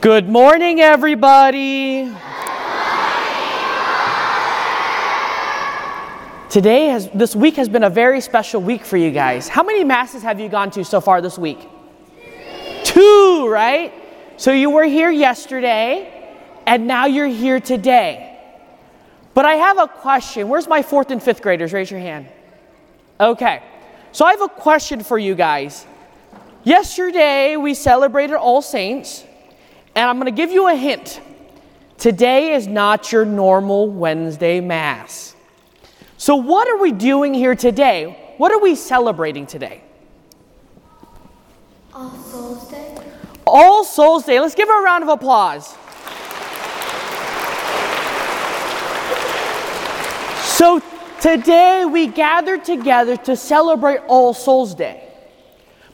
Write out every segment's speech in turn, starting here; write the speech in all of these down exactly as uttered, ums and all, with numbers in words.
Good morning, everybody. Good morning. Today has this week has been a very special week for you guys. How many masses have you gone to so far this week? Two, right? So you were here yesterday, and now you're here today. But I have a question. Where's my fourth and fifth graders? Raise your hand. Okay. So I have a question for you guys. Yesterday, we celebrated All Saints, and I'm going to give you a hint. Today is not your normal Wednesday Mass. So what are we doing here today? What are we celebrating today? All Souls Day. All Souls Day. Let's give her a round of applause. So today we gather together to celebrate All Souls Day.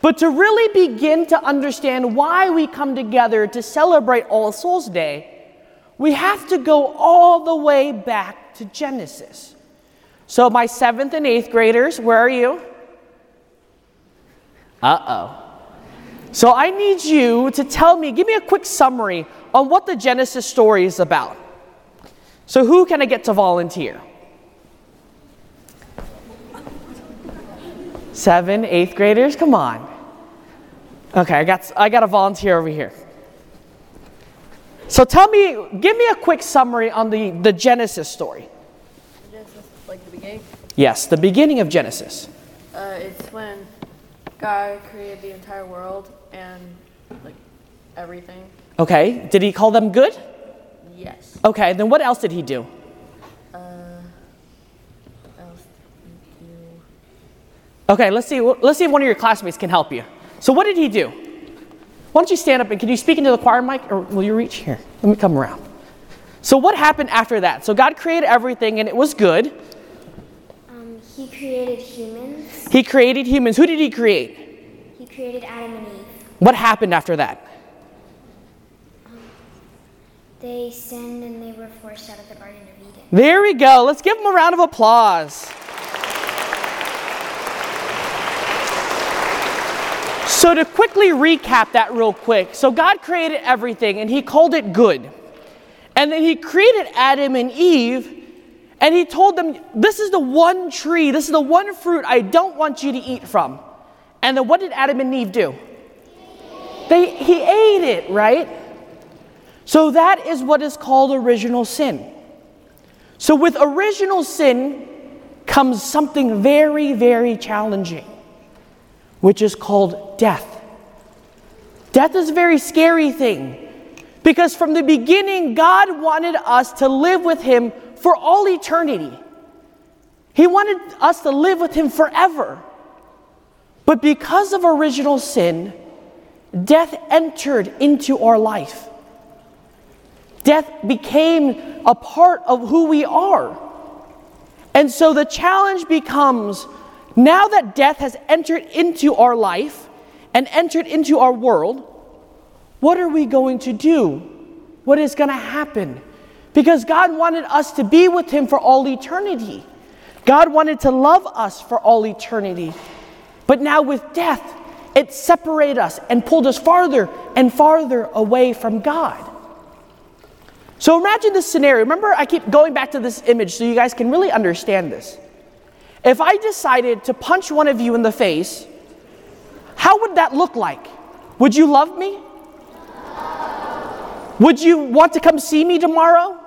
But to really begin to understand why we come together to celebrate All Souls Day, we have to go all the way back to Genesis. So my seventh and eighth graders, where are you? Uh-oh. So I need you to tell me, give me a quick summary on what the Genesis story is about. So who can I get to volunteer? Seven, eighth graders, come on. Okay, I got I got a volunteer over here. So tell me, give me a quick summary on the, the Genesis story. Genesis, like the beginning? Yes, the beginning of Genesis. Uh, it's when God created the entire world and like everything. Okay, did he call them good? Yes. Okay, then what else did he do? Uh, what else did he do? Okay, let's see. Let's see if one of your classmates can help you. So what did he do? Why don't you stand up and can you speak into the choir mic, or will you reach here? Let me come around. So what happened after that? So God created everything and it was good. Um, he created humans. He created humans. Who did he create? He created Adam and Eve. What happened after that? Um, they sinned and they were forced out of the Garden of Eden. There we go. Let's give them a round of applause. So to quickly recap that real quick. So God created everything and he called it good. And then he created Adam and Eve and he told them, this is the one tree, this is the one fruit I don't want you to eat from. And then what did Adam and Eve do? They, he ate it, right? So that is what is called original sin. So with original sin comes something very, very challenging, which is called death. Death is a very scary thing because from the beginning, God wanted us to live with him for all eternity. He wanted us to live with him forever. But because of original sin, death entered into our life. Death became a part of who we are. And so the challenge becomes, now that death has entered into our life and entered into our world, what are we going to do? What is going to happen? Because God wanted us to be with him for all eternity. God wanted to love us for all eternity. But now with death, it separated us and pulled us farther and farther away from God. So imagine this scenario. Remember, I keep going back to this image so you guys can really understand this. If I decided to punch one of you in the face, how would that look like? Would you love me? Would you want to come see me tomorrow?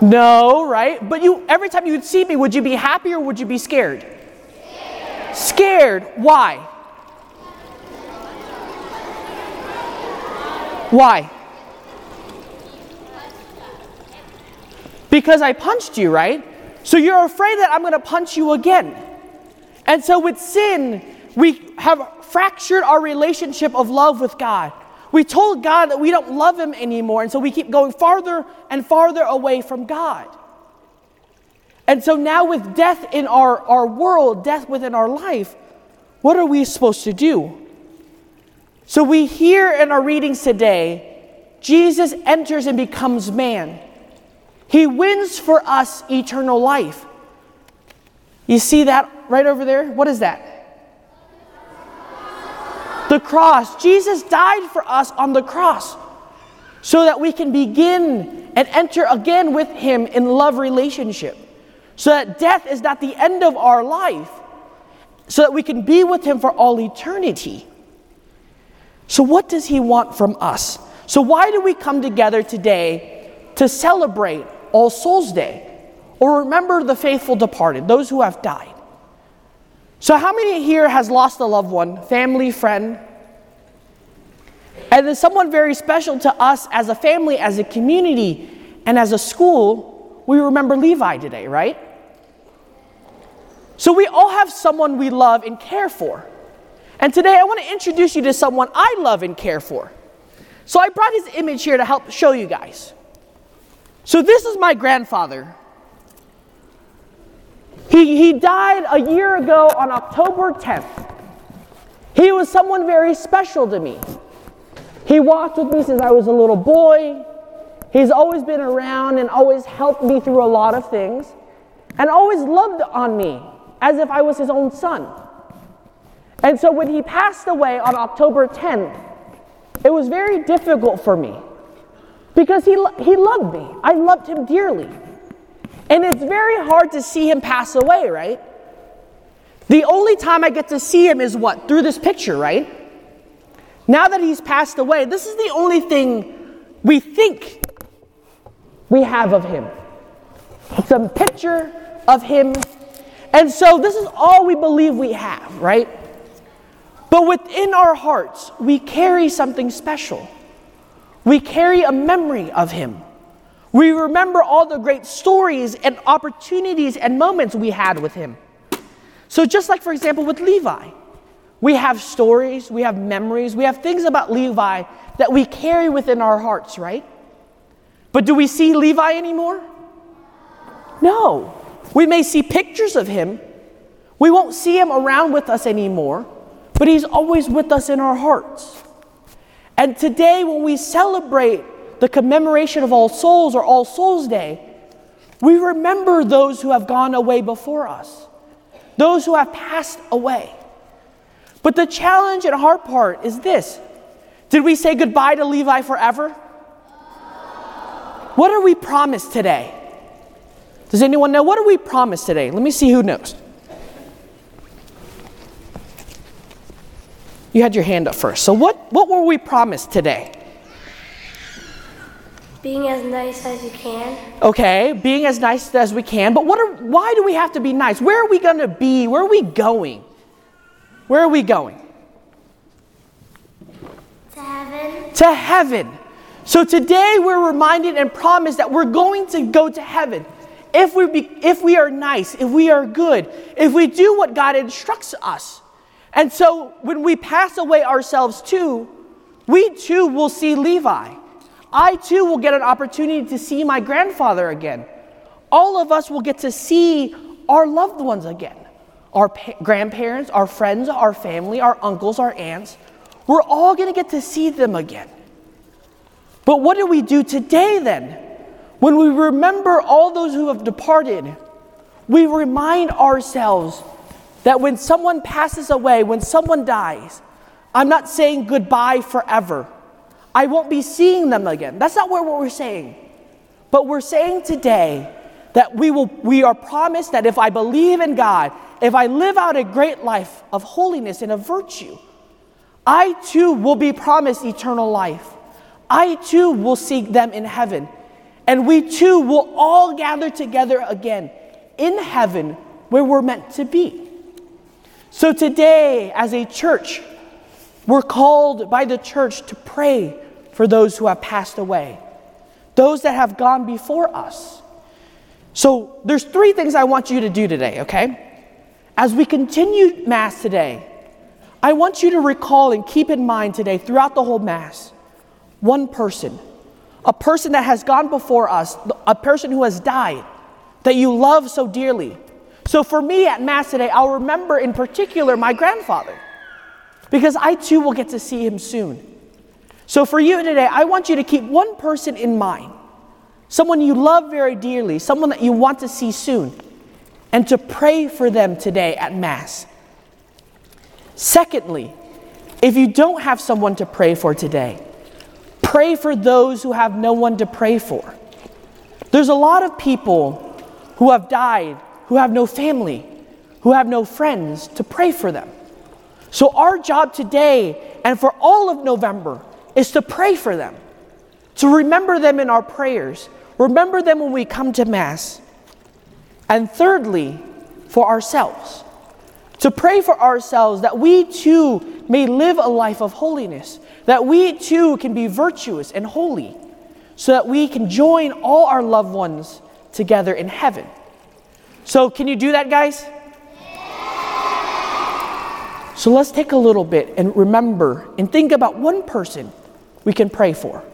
No, right? But you, every time you would see me, would you be happy or would you be scared? Scared. Scared. Why? Why? Because I punched you, right? So you're afraid that I'm going to punch you again. And so with sin, we have fractured our relationship of love with God. We told God that we don't love him anymore, and so we keep going farther and farther away from God. And so now with death in our, our world, death within our life, what are we supposed to do? So we hear in our readings today, Jesus enters and becomes man. He wins for us eternal life. You see that right over there? What is that? The cross. Jesus died for us on the cross so that we can begin and enter again with Him in love relationship. So that death is not the end of our life. So that we can be with Him for all eternity. So what does He want from us? So why do we come together today to celebrate All Souls Day? Or remember the faithful departed, those who have died. So how many here has lost a loved one, family, friend? And as someone very special to us as a family, as a community, and as a school, we remember Levi today, right? So we all have someone we love and care for. And today I want to introduce you to someone I love and care for. So I brought his image here to help show you guys. So this is my grandfather. He, he died a year ago on October tenth. He was someone very special to me. He walked with me since I was a little boy. He's always been around and always helped me through a lot of things. And always loved on me as if I was his own son. And so when he passed away on October tenth, it was very difficult for me. Because he, he loved me. I loved him dearly. And it's very hard to see him pass away, right? The only time I get to see him is what? Through this picture, right? Now that he's passed away, this is the only thing we think we have of him. Some picture of him. And so this is all we believe we have, right? But within our hearts, we carry something special. We carry a memory of him. We remember all the great stories and opportunities and moments we had with him. So just like, for example, with Levi, we have stories, we have memories, we have things about Levi that we carry within our hearts, right? But do we see Levi anymore? No. We may see pictures of him. We won't see him around with us anymore, but he's always with us in our hearts. And today when we celebrate the commemoration of All Souls or All Souls Day, we remember those who have gone away before us, those who have passed away. But the challenge and hard part is this. Did we say goodbye to Levi forever? What are we promised today? Does anyone know? What are we promised today? Let me see who knows. You had your hand up first. So what, what were we promised today? Being as nice as you can. Okay, being as nice as we can. But what are? Why do we have to be nice? Where are we going to be? Where are we going? Where are we going? To heaven. To heaven. So today we're reminded and promised that we're going to go to heaven. If we be, if we are nice, if we are good, if we do what God instructs us. And so when we pass away ourselves too, we too will see Levi. I too will get an opportunity to see my grandfather again. All of us will get to see our loved ones again. Our pa- grandparents, our friends, our family, our uncles, our aunts. We're all going to get to see them again. But what do we do today then? When we remember all those who have departed, we remind ourselves that when someone passes away, when someone dies, I'm not saying goodbye forever. I won't be seeing them again. That's not what we're saying. But we're saying today that we will. We are promised that if I believe in God, if I live out a great life of holiness and of virtue, I too will be promised eternal life. I too will seek them in heaven. And we too will all gather together again in heaven where we're meant to be. So today, as a church, we're called by the church to pray for those who have passed away, those that have gone before us. So there's three things I want you to do today, okay? As we continue Mass today, I want you to recall and keep in mind today throughout the whole Mass, one person, a person that has gone before us, a person who has died, that you love so dearly. So for me at Mass today, I'll remember in particular my grandfather, because I too will get to see him soon. So for you today, I want you to keep one person in mind, someone you love very dearly, someone that you want to see soon, and to pray for them today at Mass. Secondly, If you don't have someone to pray for today, pray for those who have no one to pray for. There's a lot of people who have died, who have no family, who have no friends to pray for them. So our job today and for all of November is to pray for them, to remember them in our prayers, remember them when we come to Mass. And thirdly, for ourselves, to pray for ourselves that we too may live a life of holiness, that we too can be virtuous and holy, so that we can join all our loved ones together in heaven. So can you do that, guys? So let's take a little bit and remember and think about one person we can pray for.